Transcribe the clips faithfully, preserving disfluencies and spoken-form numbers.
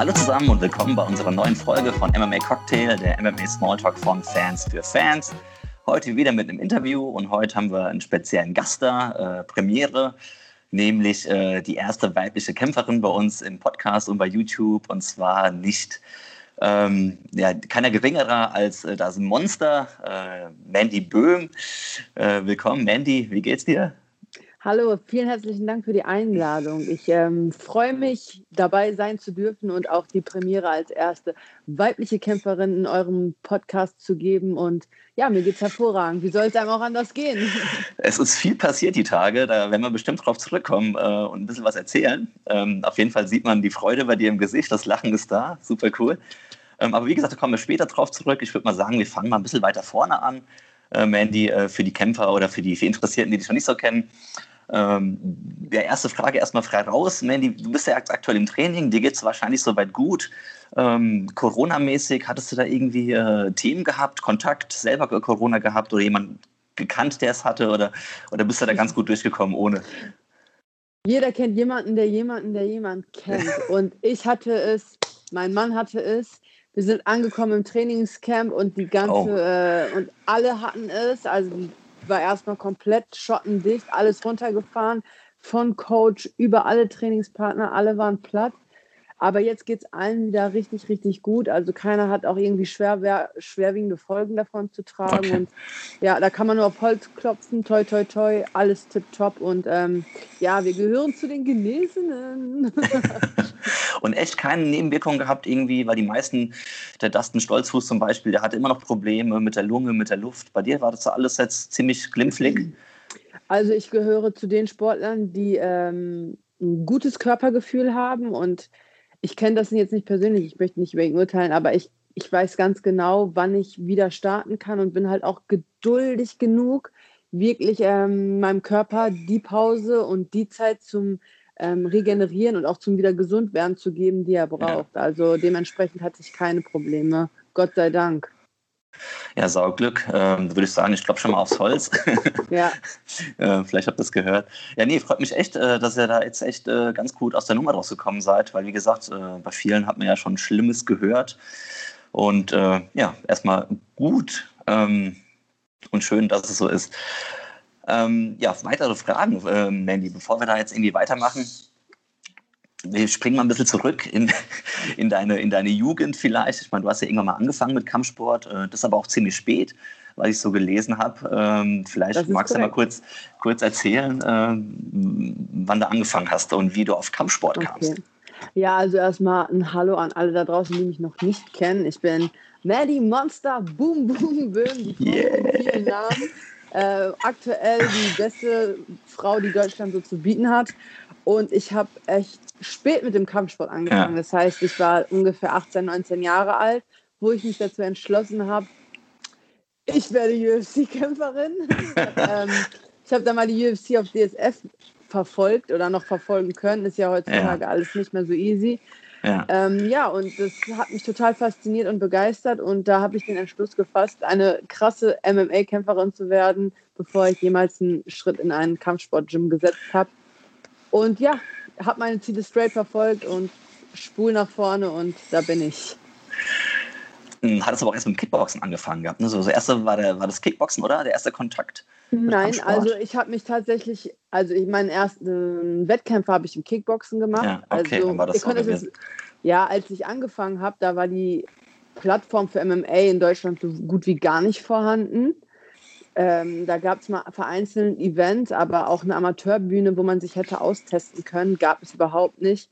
Hallo zusammen und willkommen bei unserer neuen Folge von M M A Cocktail, der M M A Smalltalk von Fans für Fans. Heute wieder mit einem Interview und heute haben wir einen speziellen Gast da, äh, Premiere, nämlich äh, die erste weibliche Kämpferin bei uns im Podcast und bei YouTube, und zwar nicht Ähm, ja, keiner geringerer als äh, das Monster, äh, Mandy Böhm. Äh, willkommen, Mandy, wie geht's dir? Hallo, vielen herzlichen Dank für die Einladung. Ich ähm, freue mich, dabei sein zu dürfen und auch die Premiere als erste weibliche Kämpferin in eurem Podcast zu geben. Und ja, mir geht's hervorragend. Wie soll es einem auch anders gehen? Es ist viel passiert die Tage, da werden wir bestimmt drauf zurückkommen äh, und ein bisschen was erzählen. Ähm, auf jeden Fall sieht man die Freude bei dir im Gesicht, das Lachen ist da, super cool. Ähm, aber wie gesagt, da kommen wir später drauf zurück. Ich würde mal sagen, wir fangen mal ein bisschen weiter vorne an. Äh, Mandy, äh, für die Kämpfer oder für die für Interessierten, die dich noch nicht so kennen. Ähm, ja, erste Frage erstmal frei raus. Mandy, du bist ja aktuell im Training, dir geht es wahrscheinlich soweit gut. Ähm, Corona-mäßig, hattest du da irgendwie äh, Themen gehabt, Kontakt, selber Corona gehabt oder jemand gekannt, der es hatte? Oder, oder bist du da ganz gut durchgekommen ohne? Jeder kennt jemanden, der jemanden, der jemanden kennt. Und ich hatte es, mein Mann hatte es. Wir sind angekommen im Trainingscamp und die ganze, oh. äh, und alle hatten es, also die war erstmal komplett schottendicht, alles runtergefahren, von Coach über alle Trainingspartner, alle waren platt. Aber jetzt geht es allen wieder richtig, richtig gut. Also keiner hat auch irgendwie schwer, schwerwiegende Folgen davon zu tragen. Okay. Und ja, da kann man nur auf Holz klopfen, toi, toi, toi, alles tipptopp. Und ähm, ja, wir gehören zu den Genesenen. Und echt keine Nebenwirkungen gehabt irgendwie, weil die meisten, der Dustin Stolzfuß zum Beispiel, der hatte immer noch Probleme mit der Lunge, mit der Luft. Bei dir war das alles jetzt ziemlich glimpflich? Also ich gehöre zu den Sportlern, die ähm, ein gutes Körpergefühl haben, und ich kenne das jetzt nicht persönlich, ich möchte nicht über ihn urteilen, aber ich, ich weiß ganz genau, wann ich wieder starten kann und bin halt auch geduldig genug, wirklich ähm, meinem Körper die Pause und die Zeit zum ähm, Regenerieren und auch zum wieder gesund werden zu geben, die er braucht. Ja. Also dementsprechend hatte ich keine Probleme, Gott sei Dank. Ja, Sauglück, ähm, würde ich sagen, ich klopfe schon mal aufs Holz. Ja. äh, vielleicht habt ihr das gehört. Ja, nee, freut mich echt, äh, dass ihr da jetzt echt äh, ganz gut aus der Nummer rausgekommen seid, weil wie gesagt, äh, bei vielen hat man ja schon Schlimmes gehört. Und äh, ja, erstmal gut ähm, und schön, dass es so ist. Ähm, ja, weitere Fragen, äh, Mandy, bevor wir da jetzt irgendwie weitermachen. Wir springen mal ein bisschen zurück in, in, deine, in deine Jugend vielleicht. Ich meine, du hast ja irgendwann mal angefangen mit Kampfsport, das aber auch ziemlich spät, weil ich so gelesen habe. Vielleicht magst du mal kurz, kurz erzählen, wann du angefangen hast und wie du auf Kampfsport okay. kamst. Ja, also erstmal ein Hallo an alle da draußen, die mich noch nicht kennen. Ich bin Mandy Monster, Boom Boom Boom, die Frau yeah. mit vielen Namen. Äh, aktuell die beste Frau, die Deutschland so zu bieten hat. Und ich habe echt spät mit dem Kampfsport angefangen. Ja. Das heißt, ich war ungefähr achtzehn, neunzehn Jahre alt, wo ich mich dazu entschlossen habe, ich werde U F C-Kämpferin. ähm, ich habe dann mal die U F C auf D S F verfolgt oder noch verfolgen können. Ist ja heutzutage ja. alles nicht mehr so easy. Ja. Ähm, ja, und das hat mich total fasziniert und begeistert. Und da habe ich den Entschluss gefasst, eine krasse M M A-Kämpferin zu werden, bevor ich jemals einen Schritt in einen Kampfsport-Gym gesetzt habe. Und ja, habe meine Ziele straight verfolgt und spul nach vorne, und da bin ich. Hat es aber auch erst mit dem Kickboxen angefangen gehabt, ne? So, das erste war, der, war das Kickboxen, oder? Der erste Kontakt? Nein, also ich habe mich tatsächlich, also ich meinen ersten Wettkämpfe habe ich im Kickboxen gemacht. Ja, okay, also, dann war das ich so konnte das, ja, als ich angefangen habe, da war die Plattform für M M A in Deutschland so gut wie gar nicht vorhanden. Ähm, da gab es mal vereinzelt Events, aber auch eine Amateurbühne, wo man sich hätte austesten können, gab es überhaupt nicht.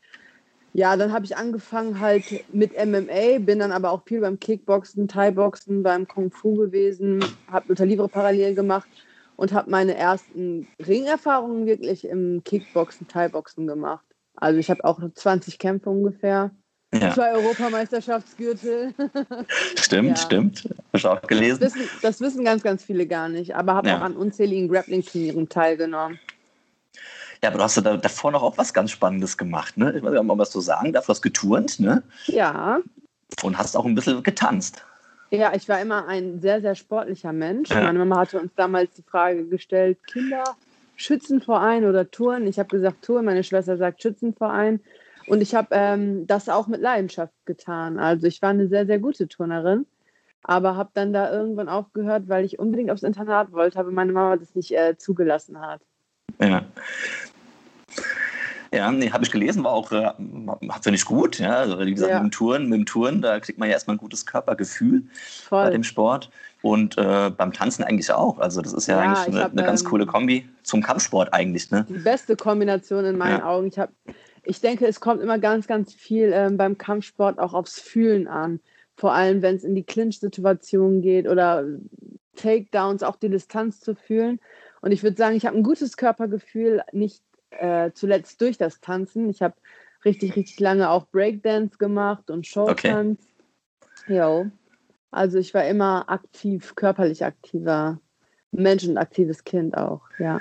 Ja, dann habe ich angefangen halt mit M M A, bin dann aber auch viel beim Kickboxen, Thai-Boxen, beim Kung-Fu gewesen, habe Luta Livre parallel gemacht und habe meine ersten Ringerfahrungen wirklich im Kickboxen, Thai-Boxen gemacht. Also ich habe auch zwanzig Kämpfe ungefähr. Ja. Zwei Europameisterschaftsgürtel. Stimmt, ja. stimmt. Hast du auch gelesen? Das wissen, das wissen ganz, ganz viele gar nicht. Aber habe ja. auch an unzähligen Grappling-Turnieren teilgenommen. Ja, aber du hast ja davor noch auch was ganz Spannendes gemacht, ne? Ich weiß nicht, ob man was so sagen darf. Du hast geturnt, ne? Ja. Und hast auch ein bisschen getanzt. Ja, ich war immer ein sehr, sehr sportlicher Mensch. Ja. Meine Mama hatte uns damals die Frage gestellt, Kinder, Schützenverein oder Turnen? Ich habe gesagt Turnen, meine Schwester sagt Schützenverein. Und ich habe ähm, das auch mit Leidenschaft getan. Also ich war eine sehr, sehr gute Turnerin, aber habe dann da irgendwann aufgehört, weil ich unbedingt aufs Internat wollte, aber meine Mama das nicht äh, zugelassen hat. Ja. Ja, nee, habe ich gelesen, war auch, äh, finde ich gut, ja, also wie gesagt, ja. mit dem Touren, mit dem Touren, da kriegt man ja erstmal ein gutes Körpergefühl Voll. bei dem Sport und äh, beim Tanzen eigentlich auch, also das ist ja, ja eigentlich eine, hab, eine ganz ähm, coole Kombi zum Kampfsport eigentlich, ne? Die beste Kombination in meinen ja. Augen, ich, hab, ich denke, es kommt immer ganz, ganz viel ähm, beim Kampfsport auch aufs Fühlen an, vor allem, wenn es in die Clinch-Situation geht oder Takedowns, auch die Distanz zu fühlen und ich würde sagen, ich habe ein gutes Körpergefühl, nicht Äh, zuletzt durch das Tanzen. Ich habe richtig, richtig lange auch Breakdance gemacht und Showtanz. Okay. Also ich war immer aktiv, körperlich aktiver Mensch und aktives Kind auch, ja.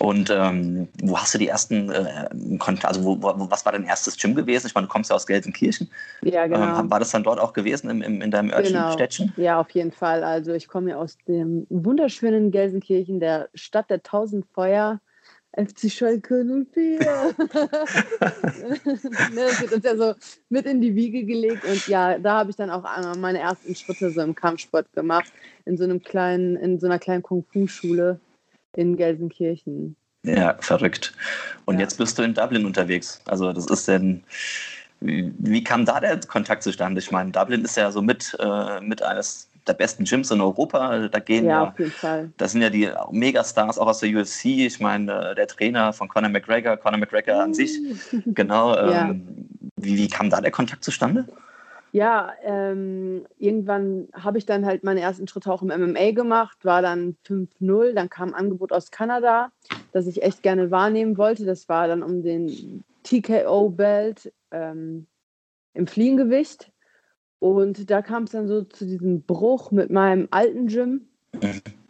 Und ähm, wo hast du die ersten, äh, also wo, wo, was war dein erstes Gym gewesen? Ich meine, du kommst ja aus Gelsenkirchen. Ja, genau. Ähm, war das dann dort auch gewesen, im, im, in deinem örtlichen genau. Städtchen? Ja, auf jeden Fall. Also ich komme ja aus dem wunderschönen Gelsenkirchen, der Stadt der Tausend Feuer, F C Schalke null vier. Ne, das wird uns ja so mit in die Wiege gelegt. Und ja, da habe ich dann auch meine ersten Schritte so im Kampfsport gemacht. In so einem kleinen, in so einer kleinen Kung-Fu-Schule in Gelsenkirchen. Ja, verrückt. Und ja. jetzt bist du in Dublin unterwegs. Also das ist denn, wie, wie kam da der Kontakt zustande? Ich meine, Dublin ist ja so mit, äh, mit eines der besten Gyms in Europa, da gehen ja, ja das sind ja die Megastars auch aus der U F C, ich meine, der Trainer von Conor McGregor, Conor McGregor an sich, genau, ja. ähm, wie, wie kam da der Kontakt zustande? Ja, ähm, irgendwann habe ich dann halt meine ersten Schritte auch im M M A gemacht, war dann fünf null, dann kam ein Angebot aus Kanada, das ich echt gerne wahrnehmen wollte, das war dann um den T K O-Belt ähm, im Fliegengewicht. Und da kam es dann so zu diesem Bruch mit meinem alten Gym,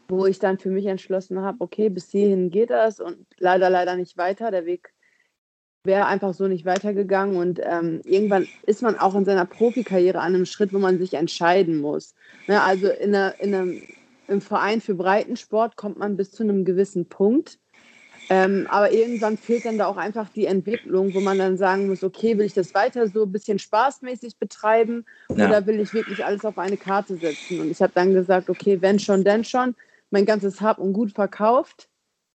wo ich dann für mich entschlossen habe, okay, bis hierhin geht das und leider, leider nicht weiter. Der Weg wäre einfach so nicht weitergegangen und ähm, irgendwann ist man auch in seiner Profikarriere an einem Schritt, wo man sich entscheiden muss. Ne, also in einer, in einem, im Verein für Breitensport kommt man bis zu einem gewissen Punkt, ähm, aber irgendwann fehlt dann da auch einfach die Entwicklung, wo man dann sagen muss, okay, will ich das weiter so ein bisschen spaßmäßig betreiben ja. oder will ich wirklich alles auf eine Karte setzen? Und ich habe dann gesagt, okay, wenn schon, denn schon. Mein ganzes Hab und Gut verkauft,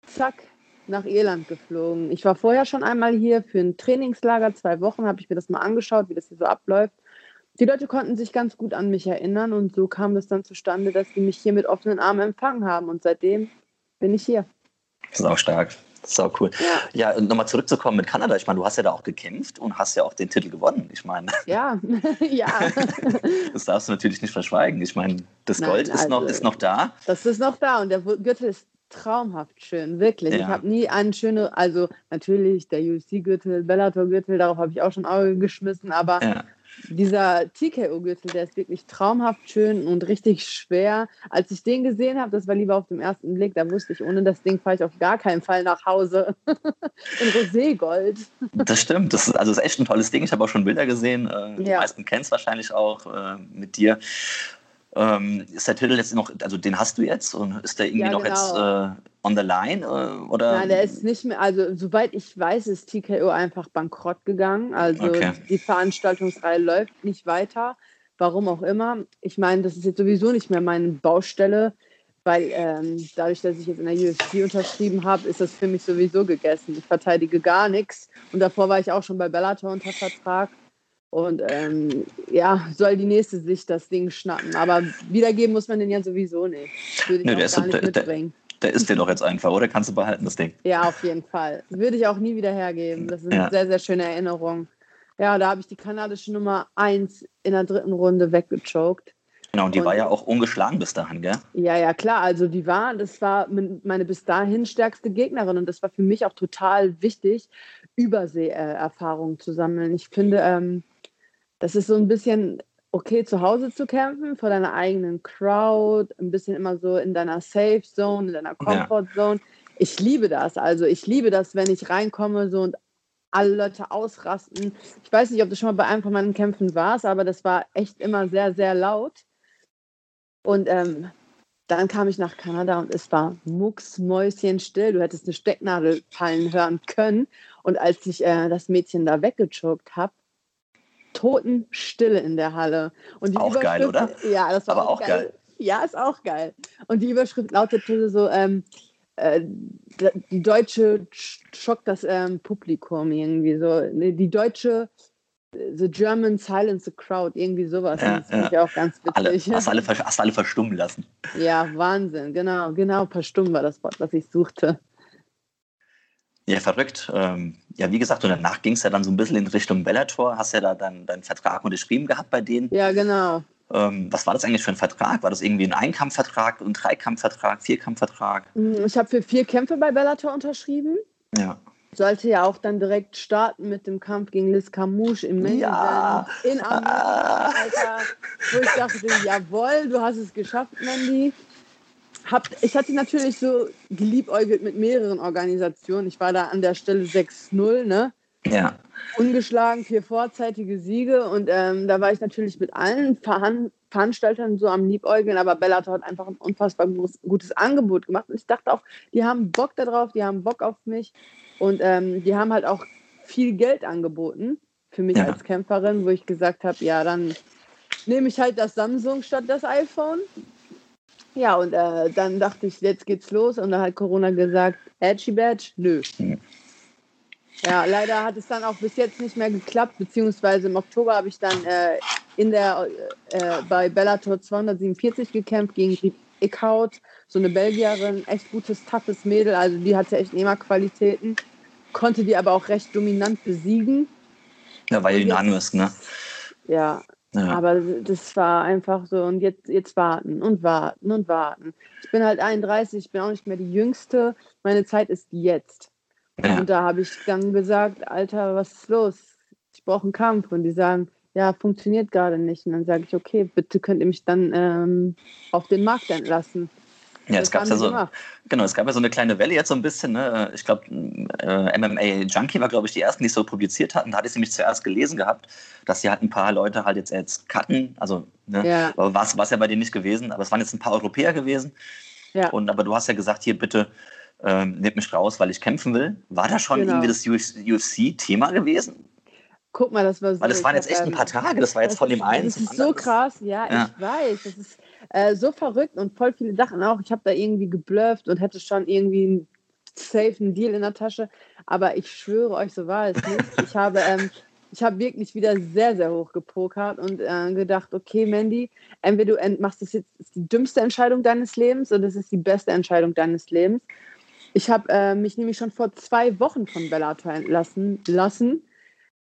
zack, nach Irland geflogen. Ich war vorher schon einmal hier für ein Trainingslager, zwei Wochen, habe ich mir das mal angeschaut, wie das hier so abläuft. Die Leute konnten sich ganz gut an mich erinnern und so kam das dann zustande, dass sie mich hier mit offenen Armen empfangen haben und seitdem bin ich hier. Das ist auch stark. Das ist auch cool. Ja, ja und nochmal zurückzukommen mit Kanada. Ich meine, du hast ja da auch gekämpft und hast ja auch den Titel gewonnen. Ich meine. Ja, ja. Das darfst du natürlich nicht verschweigen. Ich meine, das Gold Nein, also, ist, noch, ist noch da. Das ist noch da und der Gürtel ist traumhaft schön, wirklich. Ja. Ich habe nie einen schönen, also natürlich der U F C-Gürtel, Bellator-Gürtel, darauf habe ich auch schon Auge geschmissen, aber ja. dieser T K O-Gürtel, der ist wirklich traumhaft schön und richtig schwer. Als ich den gesehen habe, das war lieber auf dem ersten Blick, da wusste ich, ohne das Ding fahre ich auf gar keinen Fall nach Hause. In Roségold. Das stimmt, das ist, also das ist echt ein tolles Ding. Ich habe auch schon Bilder gesehen, äh, die ja. meisten kennen es wahrscheinlich auch äh, mit dir. Ähm, ist der Titel jetzt noch, also den hast du jetzt und ist der irgendwie ja, genau. noch jetzt äh, on the line? Äh, oder? Nein, der ist nicht mehr, also soweit ich weiß, ist T K O einfach bankrott gegangen, also okay. die Veranstaltungsreihe läuft nicht weiter, warum auch immer. Ich meine, das ist jetzt sowieso nicht mehr meine Baustelle, weil ähm, dadurch, dass ich jetzt in der U F C unterschrieben habe, ist das für mich sowieso gegessen. Ich verteidige gar nichts und davor war ich auch schon bei Bellator unter Vertrag. Und ähm, ja, soll die nächste sich das Ding schnappen. Aber wiedergeben muss man den ja sowieso nicht. Würde ich Nö, auch der, ist, gar nicht der, mitbringen. Der, der ist dir doch jetzt einfach, oder? Kannst du behalten, das Ding? Ja, auf jeden Fall. Würde ich auch nie wieder hergeben. Das ist eine ja. sehr, sehr schöne Erinnerung. Ja, da habe ich die kanadische Nummer eins in der dritten Runde weggechoked. Genau, und die und, war ja auch ungeschlagen bis dahin, gell? Ja, ja, klar. Also die war, das war meine bis dahin stärkste Gegnerin. Und das war für mich auch total wichtig, Übersee-Erfahrungen zu sammeln. Ich finde, ähm, das ist so ein bisschen, okay, zu Hause zu kämpfen, vor deiner eigenen Crowd, ein bisschen immer so in deiner Safe Zone, in deiner Comfort Zone. Ja. Ich liebe das. Also ich liebe das, wenn ich reinkomme so und alle Leute ausrasten. Ich weiß nicht, ob du schon mal bei einem von meinen Kämpfen warst, aber das war echt immer sehr, sehr laut. Und ähm, Dann kam ich nach Kanada und es war mucksmäuschenstill. Du hättest eine Stecknadel fallen hören können. Und als ich äh, das Mädchen da weggechuckt habe, Totenstille in der Halle. Und die auch geil, oder? Ja, das war aber auch geil. geil. Ja, ist auch geil. Und die Überschrift lautete so, ähm, äh, die Deutsche schockt das ähm, Publikum irgendwie so. Die Deutsche, the German silence the crowd, irgendwie sowas. Ja, das finde ja. ich auch ganz witzig. Alle, hast, alle, hast alle verstummen lassen. Ja, Wahnsinn. Genau, genau. Verstummen war das Wort, was ich suchte. Ja, verrückt. Ähm, ja, wie gesagt, und danach ging es ja dann so ein bisschen in Richtung Bellator. Hast ja da deinen, deinen Vertrag unterschrieben gehabt bei denen. Ja, genau. Ähm, was war das eigentlich für ein Vertrag? War das irgendwie ein Einkampfvertrag, ein Dreikampfvertrag, Vierkampfvertrag? Ich habe für vier Kämpfe bei Bellator unterschrieben. Ja. Sollte ja auch dann direkt starten mit dem Kampf gegen Liz Camouche im Main ja. in Amerika, Alter. Wo ich dachte, jawohl, du hast es geschafft, Mandy. Hab, ich hatte natürlich so geliebäugelt mit mehreren Organisationen. Ich war da an der Stelle sechs null, ne? Ja. Ungeschlagen, vier vorzeitige Siege. Und ähm, da war ich natürlich mit allen Veran- Veranstaltern so am Liebäugeln. Aber Bellator hat einfach ein unfassbar groß, gutes Angebot gemacht. Und ich dachte auch, die haben Bock darauf, die haben Bock auf mich. Und ähm, die haben halt auch viel Geld angeboten für mich ja. als Kämpferin, wo ich gesagt habe, ja, dann nehme ich halt das Samsung statt das iPhone. Ja, und äh, dann dachte ich, jetzt geht's los. Und dann hat Corona gesagt, Edgy Badge, nö. Mhm. Ja, leider hat es dann auch bis jetzt nicht mehr geklappt, beziehungsweise im Oktober habe ich dann äh, in der, äh, bei Bellator zweihundertsiebenundvierzig gekämpft gegen Eckhout, so eine Belgierin, echt gutes, toughes Mädel, also die hatte echt Nehmerqualitäten, konnte die aber auch recht dominant besiegen. Ja, weil du an bist, ne? Ja, ja, aber das war einfach so, und jetzt, jetzt warten und warten und warten. Ich bin halt einunddreißig, ich bin auch nicht mehr die Jüngste, meine Zeit ist jetzt. Ja. Und da habe ich dann gesagt, Alter, was ist los? Ich brauche einen Kampf. Und die sagen, ja, funktioniert gerade nicht. Und dann sage ich, okay, bitte könnt ihr mich dann ähm, auf den Markt entlassen. Ja, es gab ja so, genau, es gab ja so eine kleine Welle jetzt so ein bisschen. Ne? Ich glaube, äh, M M A Junkie war, glaube ich, die ersten, die es so publiziert hatten. Da hatte ich es nämlich zuerst gelesen gehabt, dass sie halt ein paar Leute halt jetzt, jetzt cutten. Also, ne? Ja. Was war ja bei denen nicht gewesen. Aber es waren jetzt ein paar Europäer gewesen. Ja. Und, aber du hast ja gesagt, hier bitte, Ähm, nehmt mich raus, weil ich kämpfen will. War da schon genau. irgendwie das U F C-Thema gewesen? Guck mal, das war so. Weil das waren jetzt echt ein paar Tage, das war jetzt das von dem ist, einen zum anderen. Das ist so krass, ja, ja, ich weiß. Das ist äh, so verrückt und voll viele Sachen auch. Ich habe da irgendwie geblufft und hätte schon irgendwie einen safen Deal in der Tasche. Aber ich schwöre euch, so war es nicht. Ich habe... Ähm, Ich habe wirklich wieder sehr, sehr hoch gepokert und äh, gedacht, okay, Mandy, entweder du machst das jetzt, ist die dümmste Entscheidung deines Lebens oder es ist die beste Entscheidung deines Lebens. Ich habe äh, mich nämlich schon vor zwei Wochen von Bellator entlassen lassen.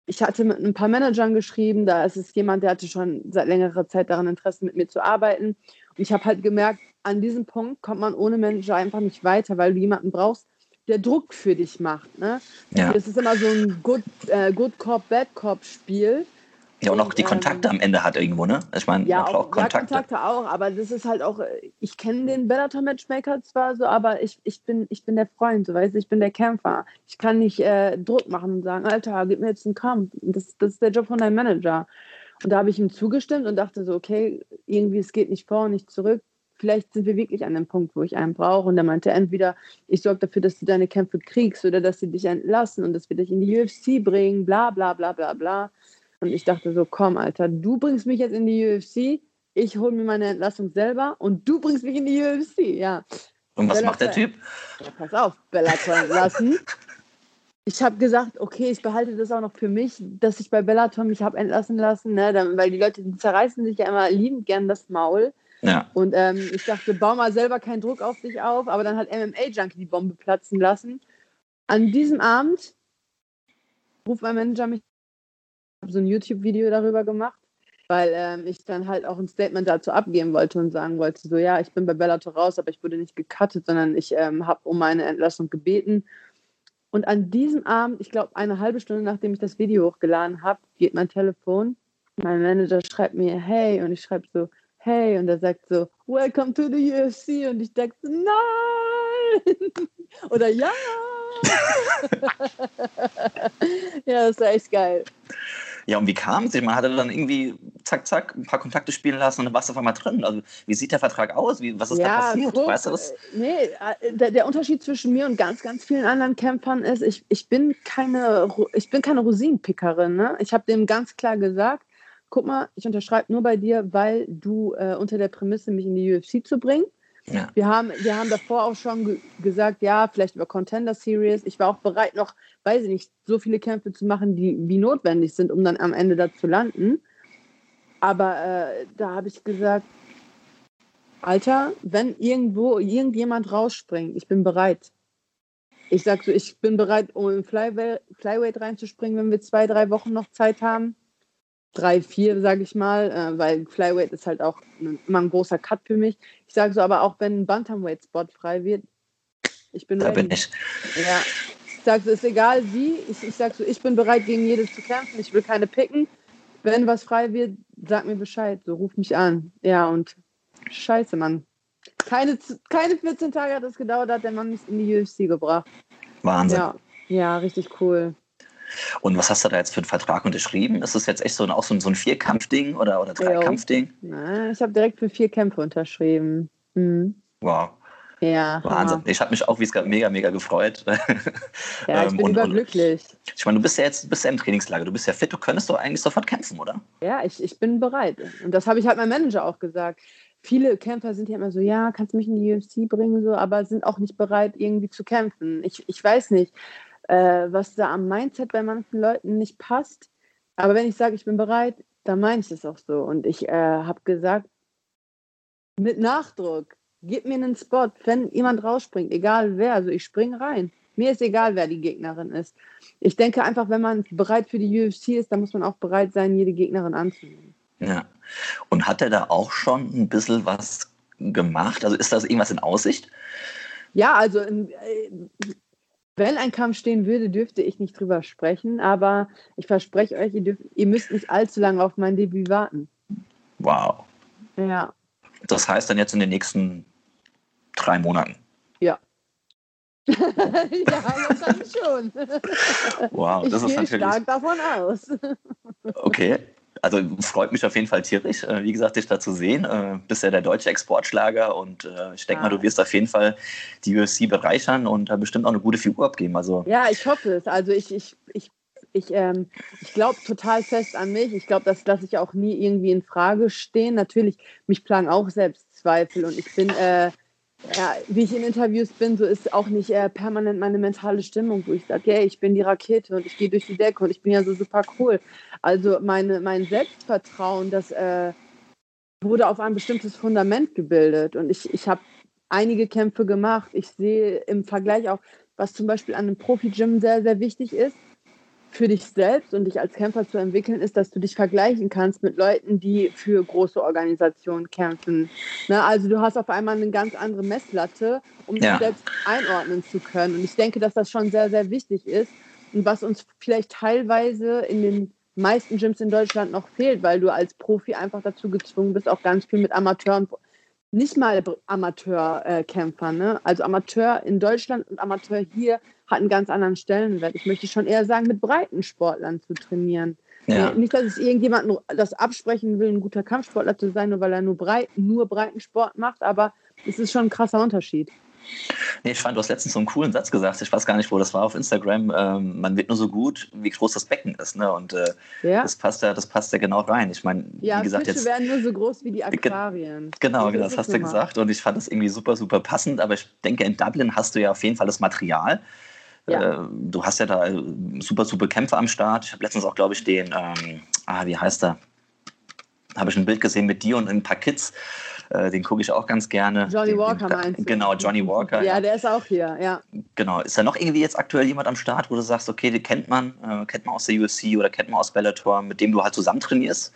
Ich hatte mit ein paar Managern geschrieben, da ist es jemand, der hatte schon seit längerer Zeit daran Interesse, mit mir zu arbeiten. Und ich habe halt gemerkt, an diesem Punkt kommt man ohne Manager einfach nicht weiter, weil du jemanden brauchst, der Druck für dich macht. Ne? Ja. Das ist immer so ein Good, äh, Good Cop, Bad Cop Spiel. Ja, und auch die Kontakte ähm, am Ende hat irgendwo, ne? Ich meine, ja, man braucht Kontakte. Ja, Kontakte auch, aber das ist halt auch, ich kenne den Bellator Matchmaker zwar so, aber ich, ich, bin, ich bin der Freund, so, weißt du, ich bin der Kämpfer. Ich kann nicht äh, Druck machen und sagen, Alter, gib mir jetzt einen Kampf. Das, das ist der Job von deinem Manager. Und da habe ich ihm zugestimmt und dachte so, okay, irgendwie, es geht nicht vor und nicht zurück. Vielleicht sind wir wirklich an dem Punkt, wo ich einen brauche. Und er meinte entweder, ich sorge dafür, dass du deine Kämpfe kriegst oder dass sie dich entlassen und dass wir dich in die U F C bringen, bla bla bla bla bla. Und ich dachte so, komm Alter, du bringst mich jetzt in die U F C, ich hole mir meine Entlassung selber und du bringst mich in die U F C, ja. Und was Bellator macht der Typ? Ja, pass auf, Bellator entlassen. Ich habe gesagt, okay, ich behalte das auch noch für mich, dass ich bei Bellator mich habe entlassen lassen, ne? Weil die Leute, die zerreißen sich ja immer liebend gern das Maul. Ja. Und ähm, ich dachte, bau mal selber keinen Druck auf dich auf, aber dann hat M M A Junkie die Bombe platzen lassen. An diesem Abend ruft mein Manager mich, ich habe so ein YouTube-Video darüber gemacht, weil ähm, ich dann halt auch ein Statement dazu abgeben wollte und sagen wollte, so ja, ich bin bei Bellator raus, aber ich wurde nicht gecuttet, sondern ich ähm, habe um meine Entlassung gebeten. Und an diesem Abend, ich glaube eine halbe Stunde, nachdem ich das Video hochgeladen habe, geht mein Telefon, mein Manager schreibt mir, hey, und ich schreibe so, hey, und er sagt so, welcome to the U F C, und ich dachte, nein, oder ja, ja, das war echt geil. Ja, und wie kam es? Man hatte dann irgendwie zack, zack, ein paar Kontakte spielen lassen und dann warst du auf einmal drin. Also wie sieht der Vertrag aus? Wie, was ist ja, da passiert? So, weißt du das? Nee, der, der Unterschied zwischen mir und ganz, ganz vielen anderen Kämpfern ist, ich, ich bin keine, ich bin keine Rosinenpickerin. Ne? Ich habe dem ganz klar gesagt, guck mal, ich unterschreibe nur bei dir, weil du äh, unter der Prämisse, mich in die U F C zu bringen. Ja. Wir haben, wir haben davor auch schon ge- gesagt, ja, vielleicht über Contender Series. Ich war auch bereit, noch, weiß ich nicht, so viele Kämpfe zu machen, die, die notwendig sind, um dann am Ende da zu landen. Aber äh, da habe ich gesagt, Alter, wenn irgendwo irgendjemand rausspringt, ich bin bereit. Ich sage so, ich bin bereit, um in Flyweight, Flyweight reinzuspringen, wenn wir zwei, drei Wochen noch Zeit haben. Drei, vier, sage ich mal, äh, weil Flyweight ist halt auch immer ein großer Cut für mich. Ich sage so, aber auch wenn ein Bantamweight-Spot frei wird, ich bin bereit. Da bin ich. Ja. Ich sage so, ist egal wie. Ich, ich sage so, ich bin bereit, gegen jedes zu kämpfen. Ich will keine picken. Wenn was frei wird, sag mir Bescheid. So, ruf mich an. Ja, und scheiße, Mann. Keine, keine vierzehn Tage hat es gedauert, hat der Mann mich in die U F C gebracht. Wahnsinn. Ja, ja, richtig cool. Und was hast du da jetzt für einen Vertrag unterschrieben? Ist das jetzt echt so ein, auch so ein, so ein Vierkampfding oder, oder Dreikampfding? Nein, ich habe direkt für vier Kämpfe unterschrieben. Mhm. Wow. Ja, Wahnsinn. Hammer. Ich habe mich auch, wie es gab, mega, mega gefreut. Ja, ich bin und, überglücklich. Und, ich meine, du bist ja jetzt bist ja im Trainingslager, du bist ja fit, du könntest doch eigentlich sofort kämpfen, oder? Ja, ich, ich bin bereit. Und das habe ich halt meinem Manager auch gesagt. Viele Kämpfer sind ja immer so, ja, kannst du mich in die U F C bringen, so, aber sind auch nicht bereit, irgendwie zu kämpfen. Ich, ich weiß nicht, äh, was da am Mindset bei manchen Leuten nicht passt. Aber wenn ich sage, ich bin bereit, dann meine ich das auch so. Und ich äh, habe gesagt, mit Nachdruck, gib mir einen Spot, wenn jemand rausspringt, egal wer, also ich springe rein. Mir ist egal, wer die Gegnerin ist. Ich denke einfach, wenn man bereit für die U F C ist, dann muss man auch bereit sein, jede Gegnerin anzunehmen. Ja, und hat er da auch schon ein bisschen was gemacht? Also ist das irgendwas in Aussicht? Ja, also wenn ein Kampf stehen würde, dürfte ich nicht drüber sprechen, aber ich verspreche euch, ihr, dürft, ihr müsst nicht allzu lange auf mein Debüt warten. Wow. Ja. Das heißt dann jetzt in den nächsten drei Monaten? Ja. Ja, wahrscheinlich schon. Wow, das ich ist natürlich... Ich gehe stark davon aus. Okay, also freut mich auf jeden Fall tierisch, wie gesagt, dich da zu sehen. Du bist ja der deutsche Exportschlager und ich denke ah. mal, du wirst auf jeden Fall die U F C bereichern und da bestimmt auch eine gute Figur abgeben. Also ja, ich hoffe es. Also ich... ich, ich Ich, ähm, ich glaube total fest an mich. Ich glaube, das lasse ich auch nie irgendwie in Frage stehen. Natürlich, mich plagen auch Selbstzweifel und ich bin, äh, ja, wie ich in Interviews bin, so ist auch nicht äh, permanent meine mentale Stimmung, wo ich sage, hey, ich bin die Rakete und ich gehe durch die Decke und ich bin ja so super cool. Also meine, mein Selbstvertrauen, das äh, wurde auf ein bestimmtes Fundament gebildet und ich, ich habe einige Kämpfe gemacht. Ich sehe im Vergleich auch, was zum Beispiel an einem Profi-Gym sehr, sehr wichtig ist, für dich selbst und dich als Kämpfer zu entwickeln, ist, dass du dich vergleichen kannst mit Leuten, die für große Organisationen kämpfen. Ne? Also du hast auf einmal eine ganz andere Messlatte, um ja. dich selbst einordnen zu können. Und ich denke, dass das schon sehr, sehr wichtig ist und was uns vielleicht teilweise in den meisten Gyms in Deutschland noch fehlt, weil du als Profi einfach dazu gezwungen bist, auch ganz viel mit Amateuren, nicht mal Amateurkämpfern, ne? Also Amateur in Deutschland und Amateur hier hat einen ganz anderen Stellenwert. Ich möchte schon eher sagen, mit Breitensportlern zu trainieren. Ja. Nicht, dass es irgendjemand das absprechen will, ein guter Kampfsportler zu sein, nur weil er nur, Breit, nur Breitensport macht, aber es ist schon ein krasser Unterschied. Nee, ich fand, du hast letztens so einen coolen Satz gesagt, ich weiß gar nicht, wo das war, auf Instagram, ähm, man wird nur so gut, wie groß das Becken ist, ne? Und äh, ja. das passt ja, das passt ja genau rein. Ich meine, ja, wie gesagt, Fische jetzt werden nur so groß wie die Aquarien. Ge- genau, genau, das hast du gesagt und ich fand das irgendwie super, super passend, aber ich denke, in Dublin hast du ja auf jeden Fall das Material. Ja. Äh, du hast ja da super, super Kämpfer am Start. Ich habe letztens auch, glaube ich, den, ähm, ah, wie heißt der? Habe ich ein Bild gesehen mit dir und ein paar Kids. Den gucke ich auch ganz gerne. Johnny Walker den, den, meinst du? Genau, Johnny Walker. Ja, ja, der ist auch hier, ja. Genau. Ist da noch irgendwie jetzt aktuell jemand am Start, wo du sagst, okay, den kennt man, äh, kennt man aus der U F C oder kennt man aus Bellator, mit dem du halt zusammen trainierst?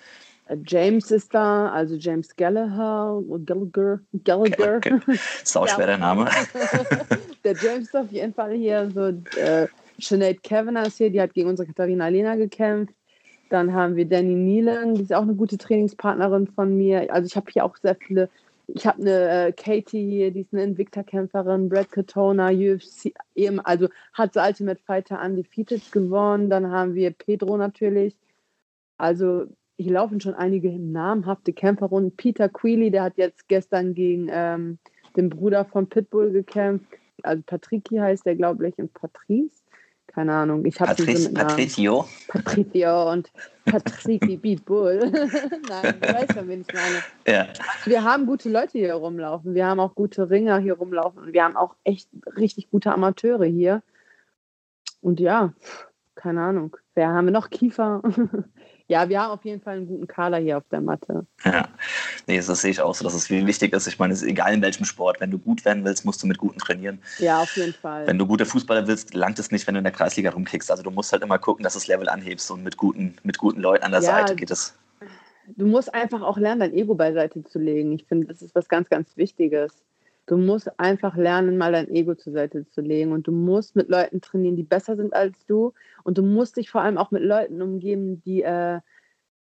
James ist da, also James Gallagher. Gallagher. Gallagher. Okay, okay. Sau schwer der Name. Der James ist auf jeden Fall hier. So, äh, Sinead Kavanagh ist hier, die hat gegen unsere Katharina Lena gekämpft. Dann haben wir Danny Nieland, die ist auch eine gute Trainingspartnerin von mir. Also ich habe hier auch sehr viele, ich habe eine äh, Katie hier, die ist eine Invicta-Kämpferin, Brad Katona, U F C, eben, also hat so Ultimate Fighter undefeated gewonnen. Dann haben wir Pedro natürlich. Also hier laufen schon einige namhafte Kämpfer rum. Peter Queeley, der hat jetzt gestern gegen ähm, den Bruder von Pitbull gekämpft. Also Patriki heißt der, glaube ich, und Patrice. Keine Ahnung. Ich habe Patricio. Patricio. Patricio und Patriki Beat Bull. Nein, ich weiß ja nicht meine. Ja. Wir haben gute Leute hier rumlaufen. Wir haben auch gute Ringer hier rumlaufen. Und wir haben auch echt richtig gute Amateure hier. Und ja, keine Ahnung. Wer haben wir noch? Kiefer. Ja, wir haben auf jeden Fall einen guten Kader hier auf der Matte. Ja, nee, das sehe ich auch so, dass es viel wichtig ist. Ich meine, es ist egal in welchem Sport. Wenn du gut werden willst, musst du mit Guten trainieren. Ja, auf jeden Fall. Wenn du guter Fußballer willst, langt es nicht, wenn du in der Kreisliga rumkickst. Also du musst halt immer gucken, dass du das Level anhebst und mit guten, mit guten Leuten an der ja, Seite geht es. Du musst einfach auch lernen, dein Ego beiseite zu legen. Ich finde, das ist was ganz, ganz Wichtiges. Du musst einfach lernen, mal dein Ego zur Seite zu legen. Und du musst mit Leuten trainieren, die besser sind als du. Und du musst dich vor allem auch mit Leuten umgeben, die äh,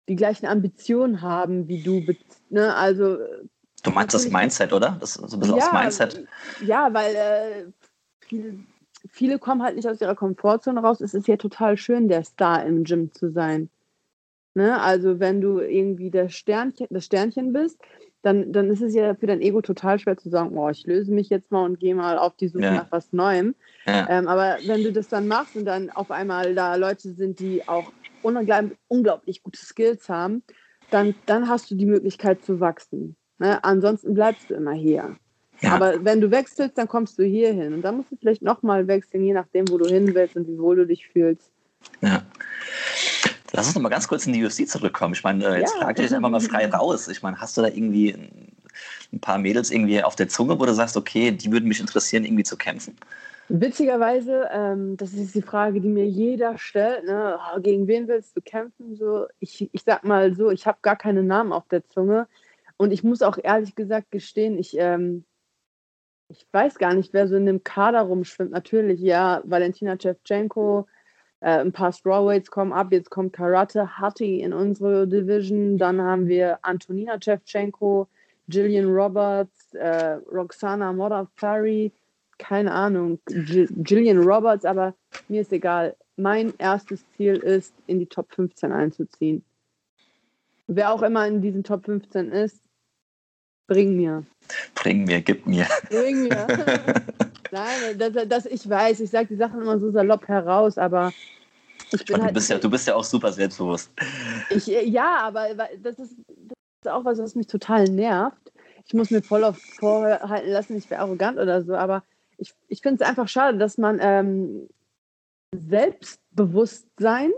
die gleichen Ambitionen haben wie du. Ne? Also, du meinst das Mindset, oder? Das ist so ein bisschen ja, das Mindset. Ja, weil äh, viele, viele kommen halt nicht aus ihrer Komfortzone raus. Es ist ja total schön, der Star im Gym zu sein. Ne? Also wenn du irgendwie der Sternchen, das Sternchen bist, Dann, dann ist es ja für dein Ego total schwer zu sagen, oh, ich löse mich jetzt mal und gehe mal auf die Suche ja. nach was Neuem. Ja. Ähm, aber wenn du das dann machst und dann auf einmal da Leute sind, die auch unglaublich gute Skills haben, dann, dann hast du die Möglichkeit zu wachsen. Ne? Ansonsten bleibst du immer hier. Ja. Aber wenn du wechselst, dann kommst du hier hin. Und dann musst du vielleicht nochmal wechseln, je nachdem, wo du hin willst und wie wohl du dich fühlst. Ja. Lass uns noch mal ganz kurz in die U F C zurückkommen. Ich meine, jetzt ja. frage ich dich einfach mal frei raus. Ich meine, hast du da irgendwie ein paar Mädels irgendwie auf der Zunge, wo du sagst, okay, die würden mich interessieren, irgendwie zu kämpfen? Witzigerweise, ähm, das ist die Frage, die mir jeder stellt, ne? Gegen wen willst du kämpfen? So, ich, ich sag mal so, ich habe gar keine Namen auf der Zunge. Und ich muss auch ehrlich gesagt gestehen, ich, ähm, ich weiß gar nicht, wer so in dem Kader rumschwimmt. Natürlich, ja, Valentina Shevchenko, Äh, ein paar Strawweights kommen ab, jetzt kommt Karate Hattie in unsere Division, dann haben wir Antonina Shevchenko, Jillian Roberts, äh, Roxana Modafari, keine Ahnung, G- Jillian Roberts, aber mir ist egal. Mein erstes Ziel ist, in die Top fünfzehn einzuziehen. Wer auch immer in diesen Top fünfzehn ist, bring mir. Bring mir, gib mir. Bring mir. Nein, das, das ich weiß, ich sage die Sachen immer so salopp heraus, aber ich bin du halt... Bist ja, du bist ja auch super selbstbewusst. Ich, ja, aber das ist, das ist auch was, was mich total nervt. Ich muss mir voll oft vorhalten lassen, ich wäre arrogant oder so, aber ich, ich finde es einfach schade, dass man ähm, Selbstbewusstsein,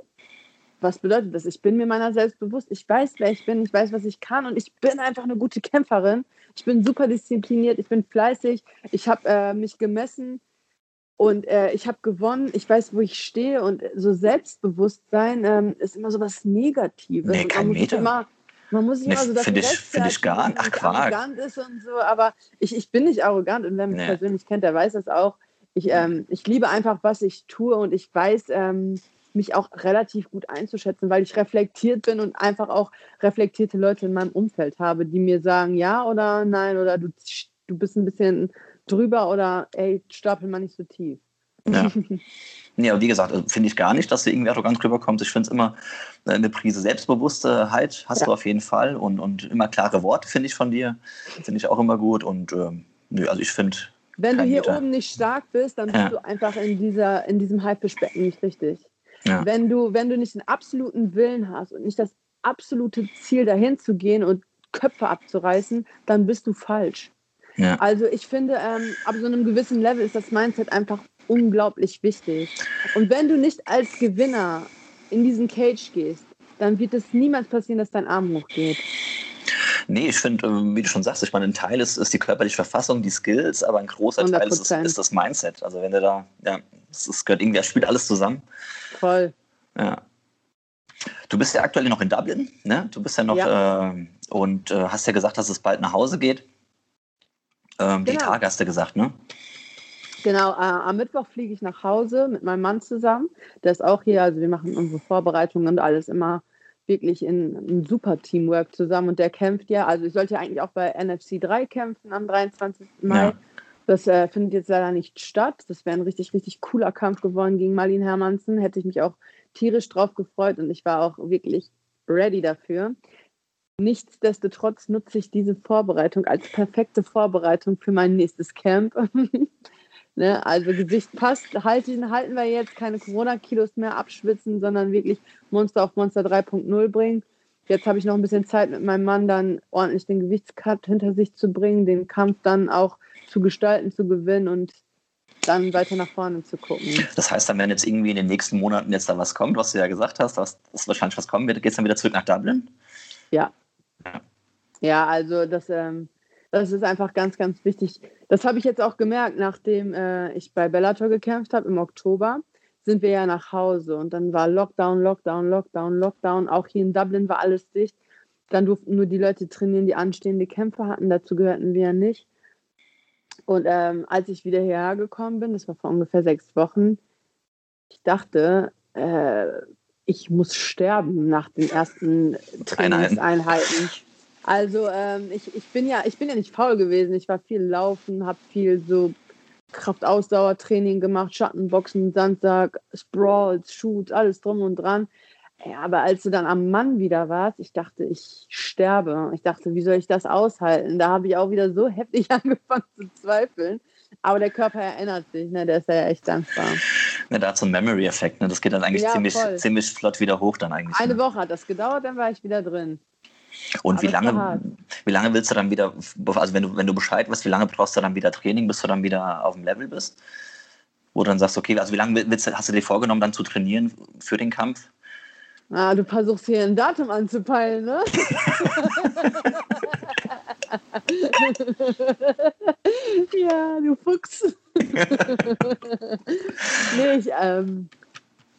was bedeutet das? Ich bin mir meiner selbst bewusst, ich weiß, wer ich bin, ich weiß, was ich kann und ich bin einfach eine gute Kämpferin. Ich bin super diszipliniert, ich bin fleißig, ich habe äh, mich gemessen und äh, ich habe gewonnen, ich weiß, wo ich stehe und so Selbstbewusstsein ähm, ist immer so was Negatives. Nee, kein Meter. Man muss sich nee, immer so dafür rechtfertigen, ich gar, dass man ach, arrogant ist und so, aber ich, ich bin nicht arrogant und wer mich nee. persönlich kennt, der weiß das auch. Ich, ähm, ich liebe einfach, was ich tue und ich weiß, ähm, mich auch relativ gut einzuschätzen, weil ich reflektiert bin und einfach auch reflektierte Leute in meinem Umfeld habe, die mir sagen, ja oder nein oder du, du bist ein bisschen drüber oder ey, stapel mal nicht so tief. Ja, ja wie gesagt, finde ich gar nicht, dass du irgendwie arrogant rüberkommst. Ich finde es immer eine Prise Selbstbewusstheit hast ja. du auf jeden Fall und, und immer klare Worte, finde ich, von dir. Finde ich auch immer gut und ähm, nö, also ich finde... Wenn du hier Meter. oben nicht stark bist, dann ja. bist du einfach in, dieser, in diesem Haifischbecken nicht richtig. Ja. Wenn du, wenn du nicht den absoluten Willen hast und nicht das absolute Ziel, dahin zu gehen und Köpfe abzureißen, dann bist du falsch. Ja. Also ich finde, ähm, ab so einem gewissen Level ist das Mindset einfach unglaublich wichtig. Und wenn du nicht als Gewinner in diesen Cage gehst, dann wird es niemals passieren, dass dein Arm hochgeht. Nee, ich finde, wie du schon sagst, ich meine, ein Teil ist, ist die körperliche Verfassung, die Skills, aber ein großer hundert Teil ist, ist das Mindset. Also wenn du da, ja, es gehört irgendwie, das spielt alles zusammen. Voll. Ja. Du bist ja aktuell noch in Dublin, ne? Du bist ja noch ja. Äh, und äh, hast ja gesagt, dass es bald nach Hause geht. Ähm, genau. Die Tage hast du gesagt, ne? Genau, äh, am Mittwoch fliege ich nach Hause mit meinem Mann zusammen. Der ist auch hier, also wir machen unsere Vorbereitungen und alles immer wirklich in einem super Teamwork zusammen und der kämpft ja, also ich sollte ja eigentlich auch bei N F C drei kämpfen am dreiundzwanzigsten Mai. Ja. Das äh, findet jetzt leider nicht statt. Das wäre ein richtig, richtig cooler Kampf geworden gegen Marlin Hermansen. Hätte ich mich auch tierisch drauf gefreut und ich war auch wirklich ready dafür. Nichtsdestotrotz nutze ich diese Vorbereitung als perfekte Vorbereitung für mein nächstes Camp. Ne? Also Gesicht passt, halten, halten wir jetzt, keine Corona-Kilos mehr abschwitzen, sondern wirklich Monster auf Monster drei Punkt null bringen. Jetzt habe ich noch ein bisschen Zeit mit meinem Mann, dann ordentlich den Gewichtscut hinter sich zu bringen, den Kampf dann auch zu gestalten, zu gewinnen und dann weiter nach vorne zu gucken. Das heißt, dann werden jetzt irgendwie in den nächsten Monaten jetzt da was kommt, was du ja gesagt hast, dass das wahrscheinlich was kommen wird. Geht es dann wieder zurück nach Dublin? Ja. Ja, also das, ähm, das ist einfach ganz, ganz wichtig. Das habe ich jetzt auch gemerkt, nachdem äh, ich bei Bellator gekämpft habe im Oktober, sind wir ja nach Hause und dann war Lockdown, Lockdown, Lockdown, Lockdown. Auch hier in Dublin war alles dicht. Dann durften nur die Leute trainieren, die anstehende Kämpfe hatten. Dazu gehörten wir ja nicht. Und ähm, als ich wieder hierher gekommen bin, das war vor ungefähr sechs Wochen, ich dachte, äh, ich muss sterben nach den ersten Trainingseinheiten. Also ähm, ich, ich, bin ja, ich bin ja nicht faul gewesen. Ich war viel laufen, habe viel so Kraftausdauertraining gemacht, Schattenboxen, Sandsack, Sprawls, Shoots, alles drum und dran. Ja, aber als du dann am Mann wieder warst, ich dachte, ich sterbe. Ich dachte, wie soll ich das aushalten? Da habe ich auch wieder so heftig angefangen zu zweifeln. Aber der Körper erinnert sich, ne? Der ist ja echt dankbar. Ja, da hat so ein Memory-Effekt, ne? Das geht dann eigentlich ja, ziemlich, ziemlich flott wieder hoch dann eigentlich. Eine ne? Woche hat das gedauert, dann war ich wieder drin. Und wie lange, wie lange willst du dann wieder, also wenn du, wenn du Bescheid weißt, wie lange brauchst du dann wieder Training, bis du dann wieder auf dem Level bist? Wo du dann sagst, okay, also wie lange willst, hast du dir vorgenommen, dann zu trainieren für den Kampf? Ah, du versuchst hier ein Datum anzupeilen, ne? Ja, du Fuchs. Nee, ich, ähm,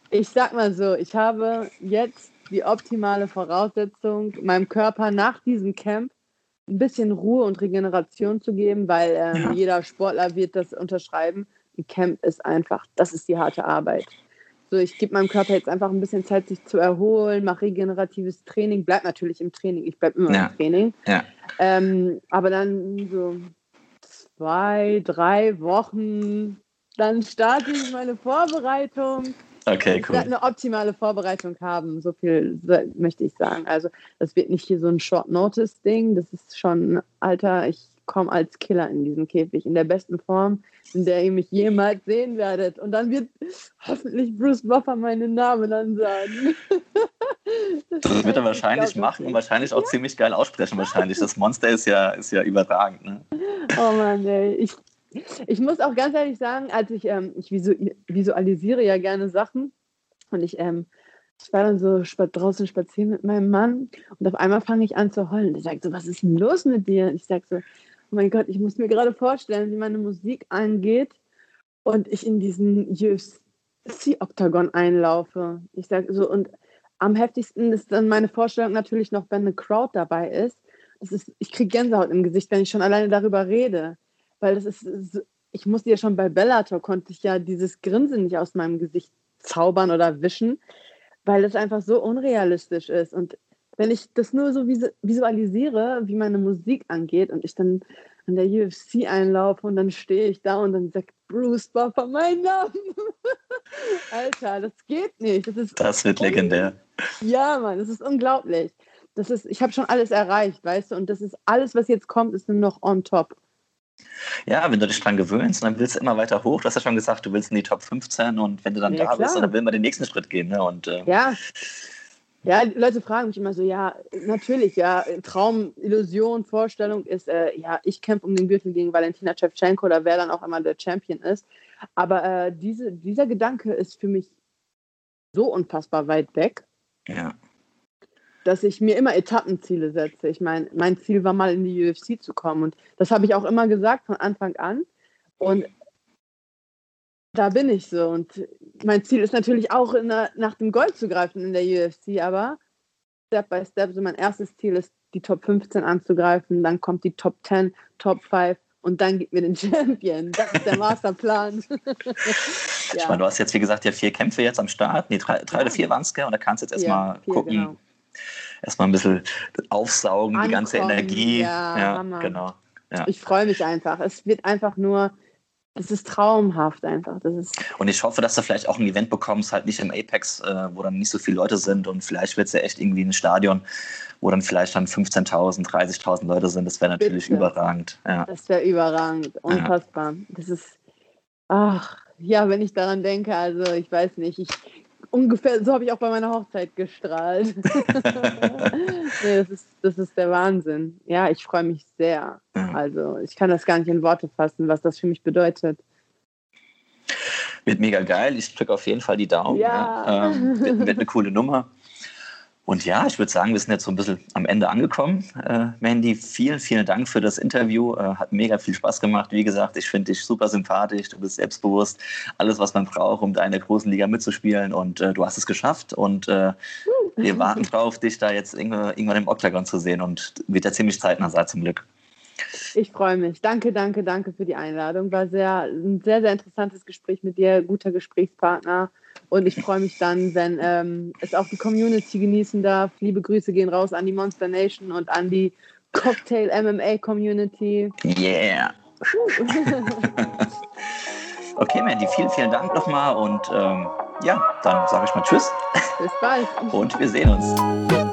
ich sag mal so, ich habe jetzt die optimale Voraussetzung, meinem Körper nach diesem Camp ein bisschen Ruhe und Regeneration zu geben, weil ähm, ja. jeder Sportler wird das unterschreiben. Ein Camp ist einfach, das ist die harte Arbeit. So, ich gebe meinem Körper jetzt einfach ein bisschen Zeit, sich zu erholen, mache regeneratives Training, bleib natürlich im Training, ich bleibe immer ja. im Training. Ja. Ähm, aber dann so zwei, drei Wochen, dann starte ich meine Vorbereitung. Okay, cool. Eine optimale Vorbereitung haben, so viel möchte ich sagen. Also das wird nicht hier so ein Short-Notice-Ding, das ist schon, Alter, ich komme als Killer in diesen Käfig, in der besten Form, in der ihr mich jemals sehen werdet. Und dann wird hoffentlich Bruce Buffer meinen Namen dann sagen. Das, das wird er wahrscheinlich machen und wahrscheinlich auch ja. ziemlich geil aussprechen wahrscheinlich. Das Monster ist ja, ist ja überragend. Ne? Oh Mann, ey, ich Ich muss auch ganz ehrlich sagen, als ich, ähm, ich visualisiere ja gerne Sachen und ich, ähm, ich war dann so draußen spazieren mit meinem Mann und auf einmal fange ich an zu heulen. Ich sage so, was ist denn los mit dir? Und ich sage so, oh mein Gott, ich muss mir gerade vorstellen, wie meine Musik angeht und ich in diesen U F C-Oktagon einlaufe. Ich sage so, und am heftigsten ist dann meine Vorstellung natürlich noch, wenn eine Crowd dabei ist. Das ist, ich kriege Gänsehaut im Gesicht, wenn ich schon alleine darüber rede. Weil das ist, ich musste ja schon bei Bellator, konnte ich ja dieses Grinsen nicht aus meinem Gesicht zaubern oder wischen, weil das einfach so unrealistisch ist. Und wenn ich das nur so visualisiere, wie meine Musik angeht und ich dann an der U F C einlaufe und dann stehe ich da und dann sagt Bruce Buffer mein Name. Alter, das geht nicht. Das ist das wird legendär. Ja, Mann, das ist unglaublich. Das ist, ich habe schon alles erreicht, weißt du, und das ist alles, was jetzt kommt, ist nur noch on top. Ja, wenn du dich dran gewöhnst, dann willst du immer weiter hoch. Du hast ja schon gesagt, du willst in die Top fünfzehn und wenn du dann ja, da klar. bist, dann will man den nächsten Schritt gehen. Ne? Und, äh ja. ja, Leute fragen mich immer so, ja, natürlich, ja, Traum, Illusion, Vorstellung ist, äh, ja, ich kämpfe um den Gürtel gegen Valentina Shevchenko oder wer dann auch immer der Champion ist. Aber äh, diese, dieser Gedanke ist für mich so unfassbar weit weg. Ja. Dass ich mir immer Etappenziele setze. Ich meine, mein Ziel war mal in die U F C zu kommen und das habe ich auch immer gesagt von Anfang an und da bin ich so und mein Ziel ist natürlich auch in der, nach dem Gold zu greifen in der U F C, aber Step by Step, so mein erstes Ziel ist, die Top fünfzehn anzugreifen, dann kommt die Top zehn, Top fünf und dann gibt mir den Champion. Das ist der Masterplan. Ja. Ich meine, du hast jetzt, wie gesagt, ja vier Kämpfe jetzt am Start, nee, drei, drei ja. oder vier waren es, gell? Und da kannst du jetzt erstmal ja, gucken, genau. Erstmal ein bisschen aufsaugen, ankommen, die ganze Energie. Ja, ja, genau. Ja. Ich freue mich einfach. Es wird einfach nur Es ist traumhaft einfach. Das ist und ich hoffe, dass du vielleicht auch ein Event bekommst, halt nicht im Apex, äh, wo dann nicht so viele Leute sind. Und vielleicht wird es ja echt irgendwie ein Stadion, wo dann vielleicht dann fünfzehntausend, dreißigtausend Leute sind. Das wäre natürlich Bitte. überragend. Ja. Das wäre überragend, unfassbar. Ja. Das ist, ach, ja, wenn ich daran denke, also ich weiß nicht, ich ungefähr, so habe ich auch bei meiner Hochzeit gestrahlt. nee, das ist, das ist der Wahnsinn. Ja, ich freue mich sehr. Also ich kann das gar nicht in Worte fassen, was das für mich bedeutet. Wird mega geil. Ich drücke auf jeden Fall die Daumen. Ja. Ja. Ähm, wird, wird eine coole Nummer. Und ja, ich würde sagen, wir sind jetzt so ein bisschen am Ende angekommen. Äh, Mandy, vielen, vielen Dank für das Interview. Äh, hat mega viel Spaß gemacht. Wie gesagt, ich finde dich super sympathisch. Du bist selbstbewusst. Alles, was man braucht, um da in der großen Liga mitzuspielen. Und äh, du hast es geschafft. Und äh, wir warten drauf, dich da jetzt irgendwann im Octagon zu sehen. Und wird ja ziemlich zeitnah sein, zum Glück. Ich freue mich. Danke, danke, danke für die Einladung. War sehr, ein sehr, sehr interessantes Gespräch mit dir. Guter Gesprächspartner. Und ich freue mich dann, wenn ähm, es auch die Community genießen darf. Liebe Grüße gehen raus an die Monster Nation und an die Cocktail M M A Community. Yeah. Okay, Mandy, vielen, vielen Dank nochmal. Und ähm, ja, dann sage ich mal Tschüss. Bis bald. Und wir sehen uns.